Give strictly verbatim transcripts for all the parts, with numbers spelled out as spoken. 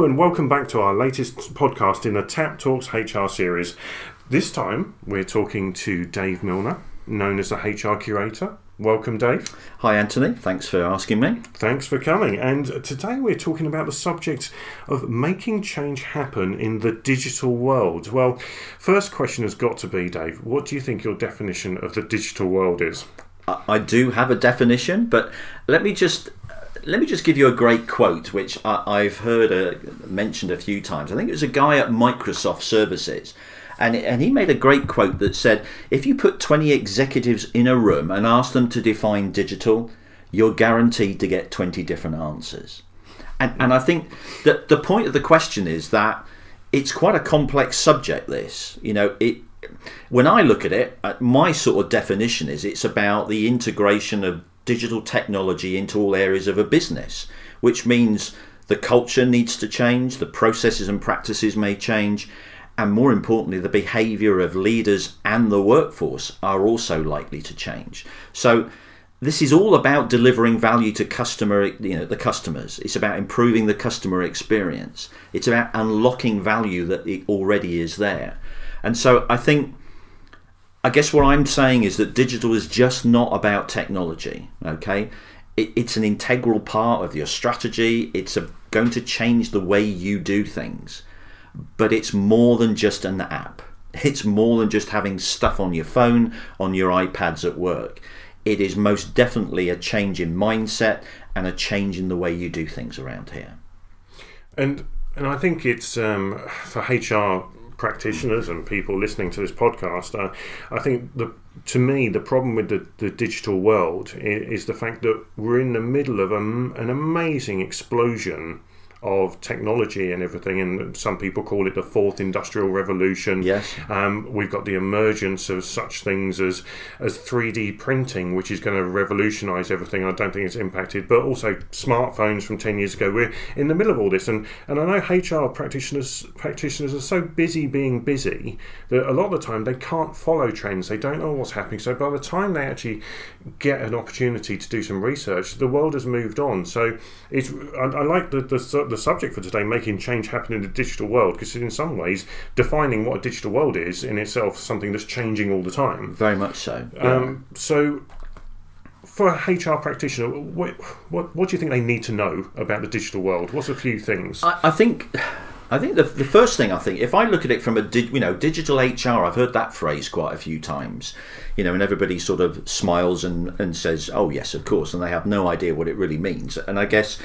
Hello and welcome back to our latest podcast in the Tap Talks H R series. This time we're talking to Dave Milner, known as the H R Curator. Welcome, Dave. Hi, Anthony. Thanks for asking me. Thanks for coming. And today we're talking about the subject of making change happen in the digital world. Well, first question has got to be, Dave, what do you think your definition of the digital world is? I do have a definition, but let me just... Let me just give you a great quote, which I've heard uh, mentioned a few times. I think it was a guy at Microsoft Services, and, and he made a great quote that said, if you put twenty executives in a room and ask them to define digital, you're guaranteed to get twenty different answers. And, and I think that the point of the question is that it's quite a complex subject, this. You know, it, when I look at it, my sort of definition is it's about the integration of digital technology into all areas of a business, which means the culture needs to change, the processes and practices may change, and more importantly, the behavior of leaders and the workforce are also likely to change. So this is all about delivering value to customer, you know, the customers. It's about improving the customer experience. It's about unlocking value that it already is there. And so I think I guess what I'm saying is that digital is just not about technology, okay? It, it's an integral part of your strategy. It's a, going to change the way you do things. But it's more than just an app. It's more than just having stuff on your phone, on your iPads at work. It is most definitely a change in mindset and a change in the way you do things around here. And and I think it's um, for H R practitioners and people listening to this podcast, uh, I think the to me the problem with the, the digital world is, is the fact that we're in the middle of a, an amazing explosion of technology and everything, and some people call it the fourth industrial revolution. Yes. Um, we've got the emergence of such things as as three D printing, which is going to revolutionise everything. I don't think it's impacted, but also smartphones from ten years ago. We're in the middle of all this, and, and I know H R practitioners practitioners are so busy being busy that a lot of the time they can't follow trends. They don't know what's happening. So by the time they actually get an opportunity to do some research, the world has moved on. So it's I, I like the, the the subject for today, making change happen in the digital world, because in some ways defining what a digital world is in itself is something that's changing all the time. Very much so. Yeah. Um, so for a H R practitioner, what, what what do you think they need to know about the digital world? What's a few things? I, I think I think the, the first thing I think, if I look at it from a di- you know digital H R, I've heard that phrase quite a few times, you know, and everybody sort of smiles and, and says, oh yes, of course, and they have no idea what it really means. And I guess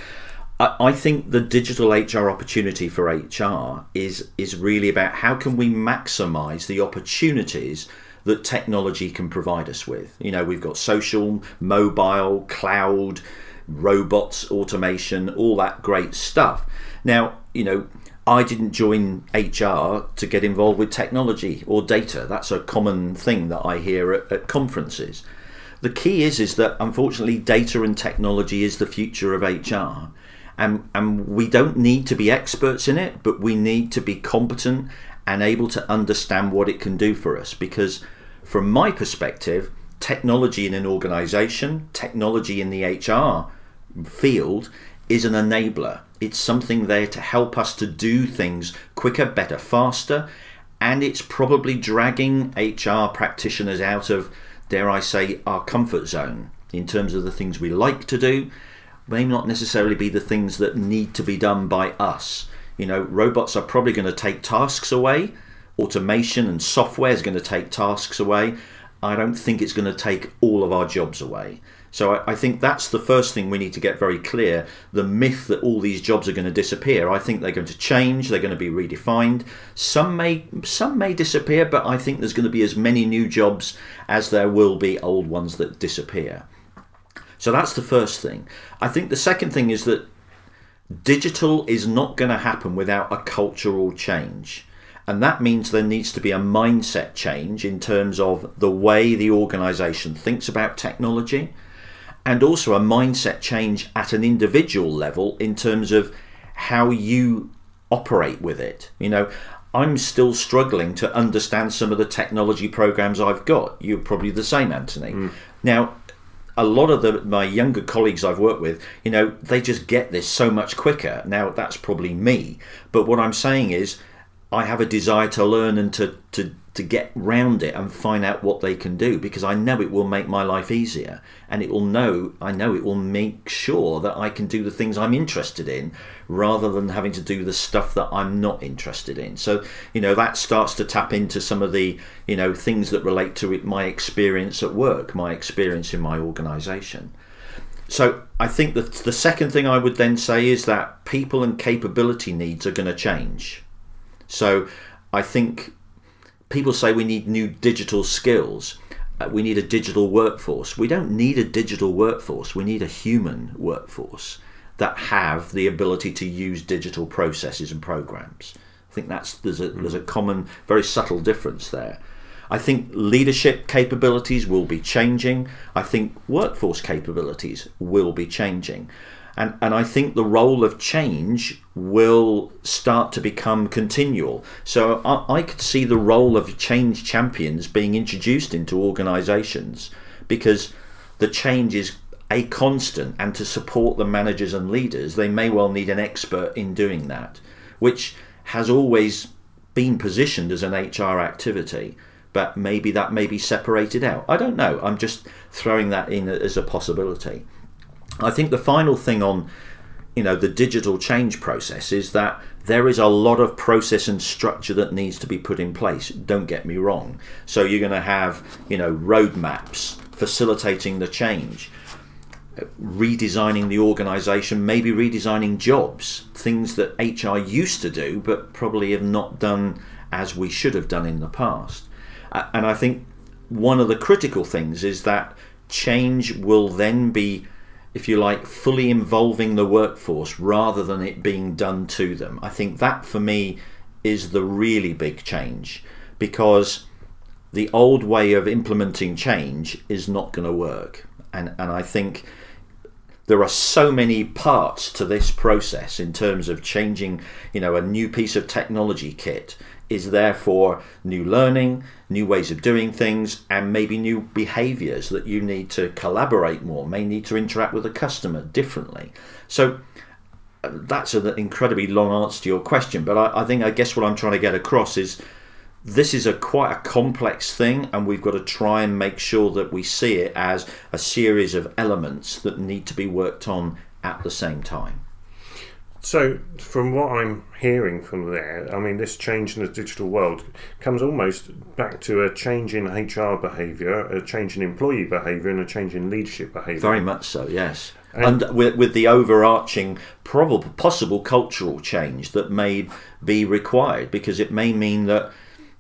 I think the digital H R opportunity for H R is is really about how can we maximise the opportunities that technology can provide us with. You know, we've got social, mobile, cloud, robots, automation, all that great stuff. Now, you know, I didn't join H R to get involved with technology or data. That's a common thing that I hear at, at conferences. The key is is that unfortunately data and technology is the future of H R. And, and we don't need to be experts in it, but we need to be competent and able to understand what it can do for us. Because from my perspective, technology in an organisation, technology in the H R field is an enabler. It's something there to help us to do things quicker, better, faster. And it's probably dragging H R practitioners out of, dare I say, our comfort zone in terms of the things we like to do. May not necessarily be the things that need to be done by us. You know, robots are probably going to take tasks away. Automation and software is going to take tasks away. I don't think it's going to take all of our jobs away. So I, I think that's the first thing we need to get very clear. The myth that all these jobs are going to disappear. I think they're going to change. They're going to be redefined. Some may, some may disappear, but I think there's going to be as many new jobs as there will be old ones that disappear. So that's the first thing. I think the second thing is that digital is not going to happen without a cultural change. And that means there needs to be a mindset change in terms of the way the organisation thinks about technology, and also a mindset change at an individual level in terms of how you operate with it. You know, I'm still struggling to understand some of the technology programs I've got. You're probably the same, Anthony. Mm. Now, a lot of the, my younger colleagues I've worked with, you know, they just get this so much quicker. Now, that's probably me. But what I'm saying is I have a desire to learn and to, to, to get round it and find out what they can do, because I know it will make my life easier, and it will know, I know it will make sure that I can do the things I'm interested in rather than having to do the stuff that I'm not interested in. So, you know, that starts to tap into some of the, you know, things that relate to it, my experience at work, my experience in my organization. So I think that the second thing I would then say is that people and capability needs are going to change. So I think people say we need new digital skills. Uh, we need a digital workforce. We don't need a digital workforce. We need a human workforce that have the ability to use digital processes and programs. I think that's there's a, there's a common, very subtle difference there. I think leadership capabilities will be changing. I think workforce capabilities will be changing. And, and I think the role of change will start to become continual. So I, I could see the role of change champions being introduced into organisations, because the change is a constant, and to support the managers and leaders, they may well need an expert in doing that, which has always been positioned as an H R activity. But maybe that may be separated out. I don't know. I'm just throwing that in as a possibility. I think the final thing on, you know, the digital change process is that there is a lot of process and structure that needs to be put in place. Don't get me wrong. So you're going to have, you know, roadmaps facilitating the change, redesigning the organization, maybe redesigning jobs, things that H R used to do, but probably have not done as we should have done in the past. And I think one of the critical things is that change will then be, if you like, fully involving the workforce rather than it being done to them. I think that for me is the really big change, because the old way of implementing change is not going to work. And, and I think there are so many parts to this process in terms of changing, you know, a new piece of technology kit is therefore new learning, new ways of doing things, and maybe new behaviours that you need to collaborate more, may need to interact with the customer differently. So that's an incredibly long answer to your question, but I, I think I guess what I'm trying to get across is this is a quite a complex thing, and we've got to try and make sure that we see it as a series of elements that need to be worked on at the same time. So from what I'm hearing from there, I mean, this change in the digital world comes almost back to a change in H R behaviour, a change in employee behaviour, and a change in leadership behaviour. Very much so, yes. And, and with, with the overarching probable, possible cultural change that may be required, because it may mean that,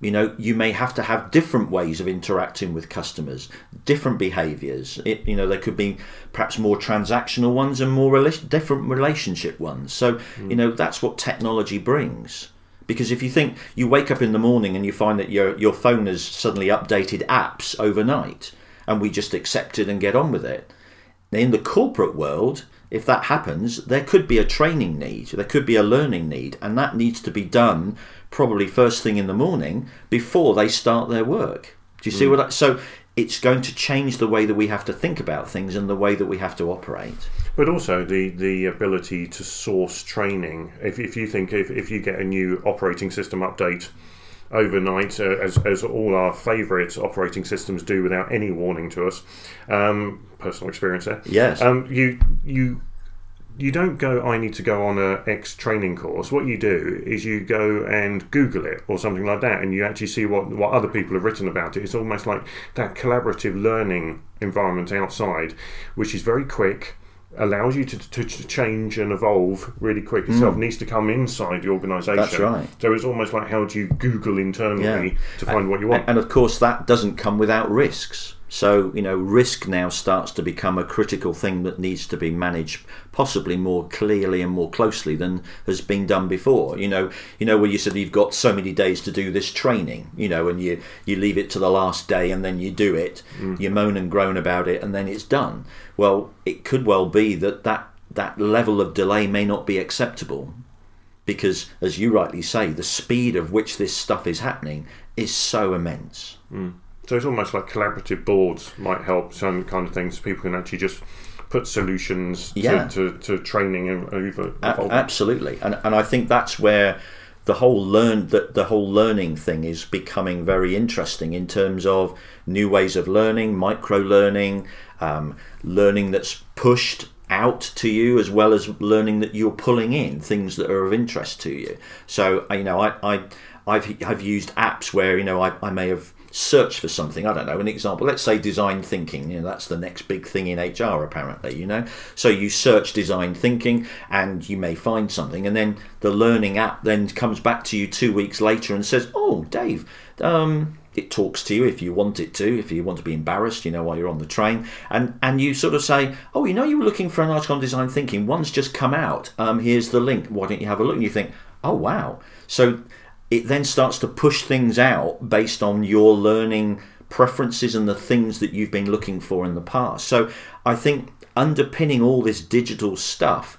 you know, you may have to have different ways of interacting with customers, different behaviours. It, you know, there could be perhaps more transactional ones and more rela- different relationship ones. So, mm. you know, that's what technology brings. Because if you think you wake up in the morning and you find that your your phone has suddenly updated apps overnight, and we just accept it and get on with it. In the corporate world, if that happens, there could be a training need, there could be a learning need, and that needs to be done probably first thing in the morning before they start their work. Do you see mm. what I... So it's going to change the way that we have to think about things and the way that we have to operate. But also the, the ability to source training. If, if you think, if, if you get a new operating system update overnight, uh, as, as all our favourite operating systems do without any warning to us, um, personal experience there. Yes. Um, you you... You don't go, I need to go on a X training course. What you do is you go and Google it or something like that, and you actually see what, what other people have written about it. It's almost like that collaborative learning environment outside, which is very quick, allows you to, to, to change and evolve really quick itself, mm. needs to come inside the organisation. That's right. So it's almost like, how do you Google internally yeah. to find and, what you want? And of course, that doesn't come without risks. So, you know, risk now starts to become a critical thing that needs to be managed possibly more clearly and more closely than has been done before. You know, you know, where you said you've got so many days to do this training, you know, and you, you leave it to the last day and then you do it, mm. you moan and groan about it, and then it's done. Well, it could well be that that, that level of delay may not be acceptable, because, as you rightly say, the speed of which this stuff is happening is so immense. Mm. So it's almost like collaborative boards might help some kind of things. People can actually just put solutions yeah. to, to, to training and over. A- absolutely, and and I think that's where the whole learn that the whole learning thing is becoming very interesting in terms of new ways of learning, micro learning, um, learning that's pushed out to you, as well as learning that you're pulling in things that are of interest to you. So you know, I I I've I've used apps where you know I, I may have. Search for something, I don't know, an example, let's say design thinking, you know, that's the next big thing in H R apparently, you know. So you search design thinking and you may find something, and then the learning app then comes back to you two weeks later and says, oh, Dave, um, it talks to you if you want it to, if you want to be embarrassed, you know, while you're on the train, and, and you sort of say, oh, you know, you were looking for an article on design thinking, one's just come out, um, here's the link, why don't you have a look? And you think, oh, wow. So it then starts to push things out based on your learning preferences and the things that you've been looking for in the past. So I think underpinning all this digital stuff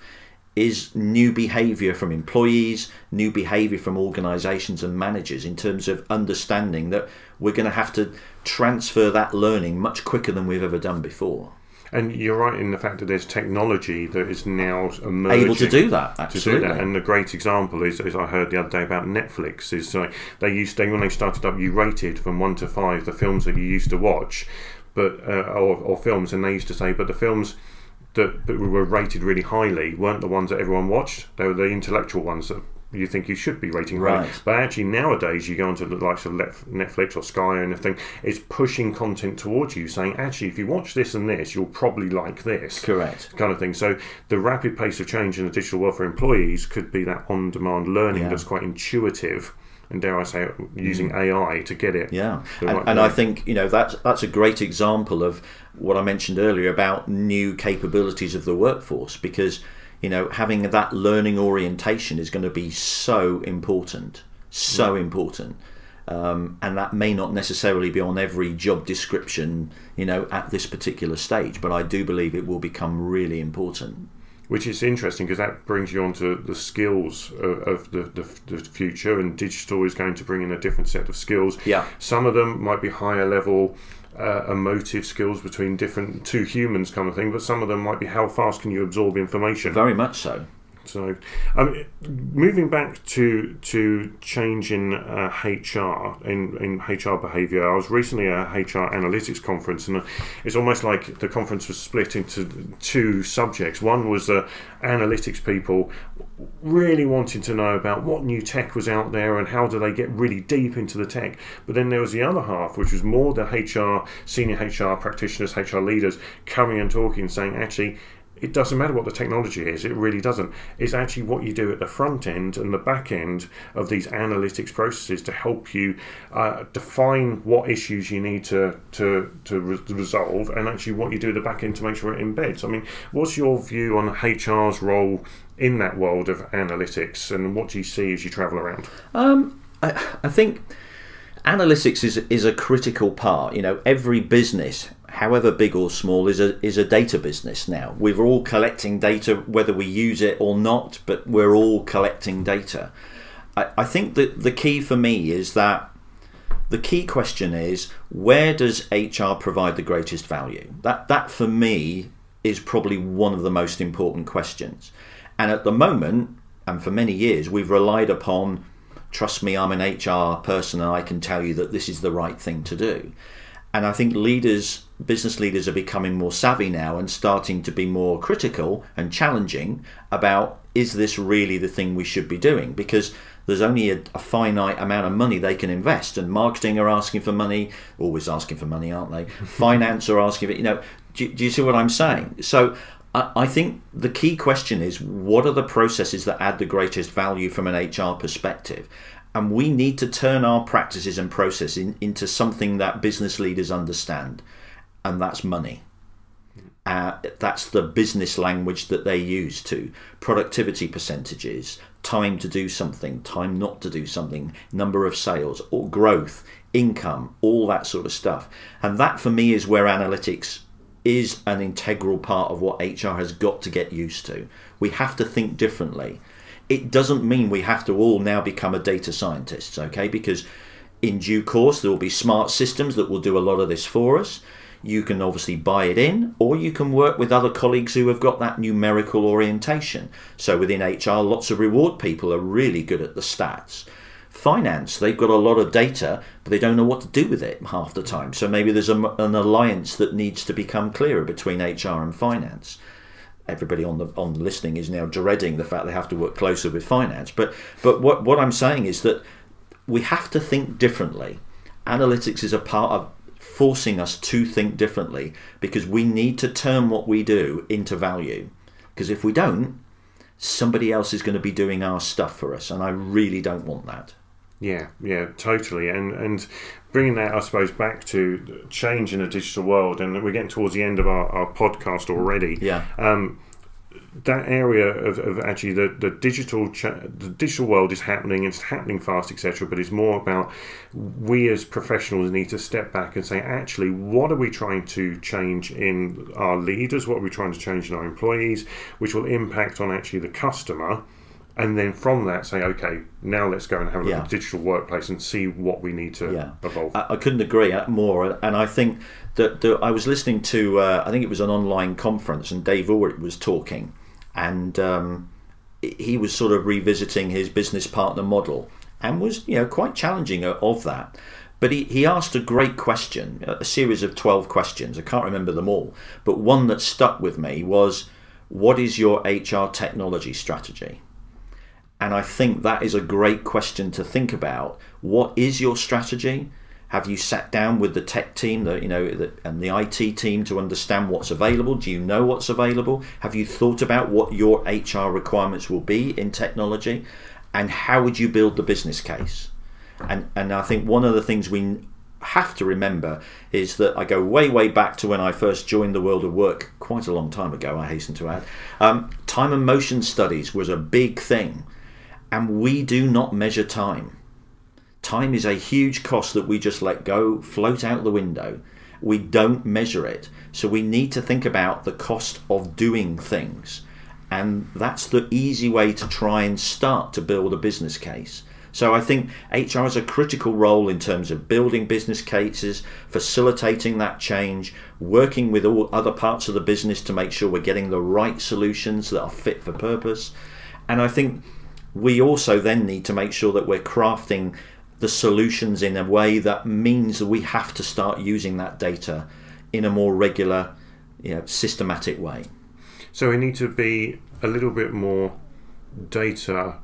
is new behavior from employees, new behavior from organizations and managers in terms of understanding that we're going to have to transfer that learning much quicker than we've ever done before. And you're right in the fact that there's technology that is now emerging. Able to do that, absolutely. To do that. And a great example is, as I heard the other day about Netflix, is like they used to, when they started up, you rated from one to five the films that you used to watch, but uh, or, or films, and they used to say, but the films that were rated really highly weren't the ones that everyone watched. They were the intellectual ones that you think you should be rating highly. Right. But actually nowadays you go onto the likes of Netflix or Sky and everything, it's pushing content towards you saying, actually, if you watch this and this, you'll probably like this. Correct. Kind of thing. So the rapid pace of change in the digital world for employees could be that on-demand learning yeah. that's quite intuitive and, dare I say, using mm. A I to get it. Yeah. And, right and I think, you know, that's, that's a great example of what I mentioned earlier about new capabilities of the workforce, because you know, having that learning orientation is going to be so important, so yeah. important. Um, and that may not necessarily be on every job description, you know, at this particular stage, but I do believe it will become really important. Which is interesting because that brings you on to the skills of, of the, the, the future, and digital is going to bring in a different set of skills. Yeah. Some of them might be higher level Uh, emotive skills between different two humans kind of thing, but some of them might be how fast can you absorb information. Very much so. So um, moving back to to change in uh, H R, in, in H R behaviour, I was recently at a H R analytics conference, and it's almost like the conference was split into two subjects. One was the analytics people really wanting to know about what new tech was out there and how do they get really deep into the tech. But then there was the other half, which was more the H R, senior H R practitioners, H R leaders coming and talking and saying, actually, it doesn't matter what the technology is, it really doesn't. It's actually what you do at the front end and the back end of these analytics processes to help you uh, define what issues you need to, to, to re- resolve, and actually what you do at the back end to make sure it embeds. I mean, what's your view on H R's role in that world of analytics, and what do you see as you travel around? Um, I, I think analytics is is a critical part. You know, every business, however big or small, is a is a data business now. We're all collecting data, whether we use it or not, but we're all collecting data. I, I think that the key for me is that the key question is, where does H R provide the greatest value? That that for me is probably one of the most important questions. And at the moment, and for many years, we've relied upon, trust me, I'm an H R person and I can tell you that this is the right thing to do. And I think leaders, business leaders, are becoming more savvy now and starting to be more critical and challenging about, is this really the thing we should be doing? Because there's only a, a finite amount of money they can invest, and marketing are asking for money, always asking for money, aren't they? Finance are asking for, you know, do, do you see what I'm saying? So I, I think the key question is, what are the processes that add the greatest value from an H R perspective? And we need to turn our practices and process in, into something that business leaders understand, and that's money. Uh, that's the business language that they use to. Productivity percentages, time to do something, time not to do something, number of sales, or growth, income, all that sort of stuff. And that for me is where analytics is an integral part of what H R has got to get used to. We have to think differently. It doesn't mean we have to all now become a data scientist, okay? Because In due course, there will be smart systems that will do a lot of this for us. You can obviously buy it in, or you can work with other colleagues who have got that numerical orientation. So within H R, lots of reward people are really good at the stats. Finance, they've got a lot of data, but they don't know what to do with it half the time. So maybe there's a, an alliance that needs to become clearer between H R and finance. Everybody on the on listening is now dreading the fact they have to work closer with finance. But but what, what I'm saying is that we have to think differently. Analytics is a part of forcing us to think differently, because we need to turn what we do into value. Because if we don't, somebody else is going to be doing our stuff for us, and I really don't want that. Yeah, yeah, totally. And and bringing that, I suppose, back to change in a digital world, and we're getting towards the end of our, our podcast already. Yeah. Um, that area of, of actually the, the digital cha- the digital world is happening, it's happening fast, et cetera, but it's more about we as professionals need to step back and say, actually, what are we trying to change in our leaders? What are we trying to change in our employees, which will impact on actually the customer? And then from that say, okay, now let's go and have a look yeah. at the digital workplace and see what we need to yeah. evolve. I, I couldn't agree more. And I think that, that I was listening to, uh, I think it was an online conference, and Dave Orrick was talking. And um, he was sort of revisiting his business partner model and was, you know, quite challenging of that. But he, he asked a great question, a series of twelve questions. I can't remember them all. But one that stuck with me was, what is your H R technology strategy? And I think that is a great question to think about. What is your strategy? Have you sat down with the tech team, the, you know, the, and the I T team to understand what's available? Do you know what's available? Have you thought about what your H R requirements will be in technology? And how would you build the business case? And and I think one of the things we have to remember is that I go way, way back to when I first joined the world of work quite a long time ago, I hasten to add. Um, time and motion studies was a big thing. And we do not measure time. Time is a huge cost that we just let go, float out the window. We don't measure it. So we need to think about the cost of doing things. And that's the easy way to try and start to build a business case. So I think H R has a critical role in terms of building business cases, facilitating that change, working with all other parts of the business to make sure we're getting the right solutions that are fit for purpose. And I think we also then need to make sure that we're crafting the solutions in a way that means that we have to start using that data in a more regular, you know, systematic way. So we need to be a little bit more data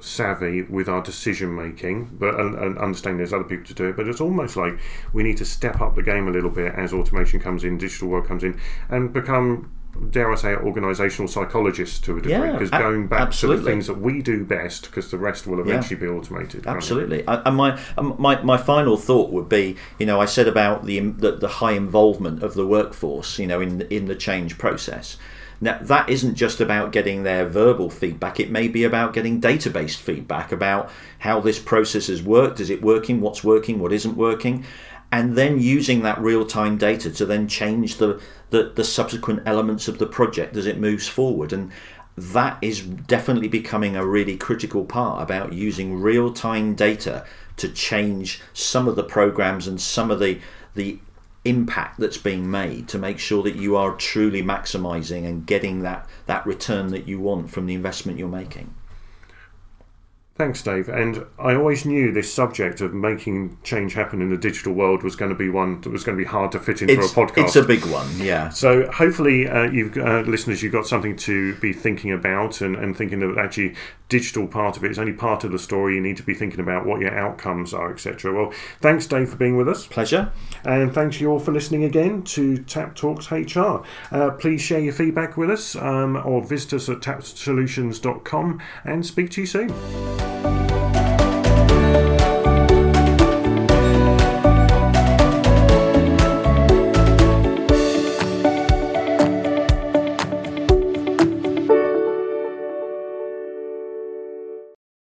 savvy with our decision making, but and, and understanding there's other people to do it. But it's almost like we need to step up the game a little bit as automation comes in, digital world comes in, and become, dare I say, organisational psychologists to a degree, because yeah, going back absolutely. to the things that we do best, because the rest will eventually yeah. be automated. Absolutely. I, and my, my my final thought would be, you know, I said about the, the the high involvement of the workforce, you know, in in the change process. Now, that isn't just about getting their verbal feedback. It may be about getting database feedback about how this process has worked. Is it working? What's working? What isn't working? And then using that real-time data to then change the, the, the subsequent elements of the project as it moves forward. And that is definitely becoming a really critical part about using real-time data to change some of the programs and some of the the impact that's being made to make sure that you are truly maximizing and getting that, that return that you want from the investment you're making. Thanks, Dave. And I always knew this subject of making change happen in the digital world was going to be one that was going to be hard to fit into it's, a podcast. It's a big one, yeah. So hopefully, uh, you've uh, listeners, you've got something to be thinking about and, and thinking that actually digital part of it is only part of the story. You need to be thinking about what your outcomes are, et cetera. Well, thanks, Dave, for being with us. Pleasure. And thanks you all for listening again to Tap Talks H R. Uh, please share your feedback with us um, or visit us at tap solutions dot com and speak to you soon.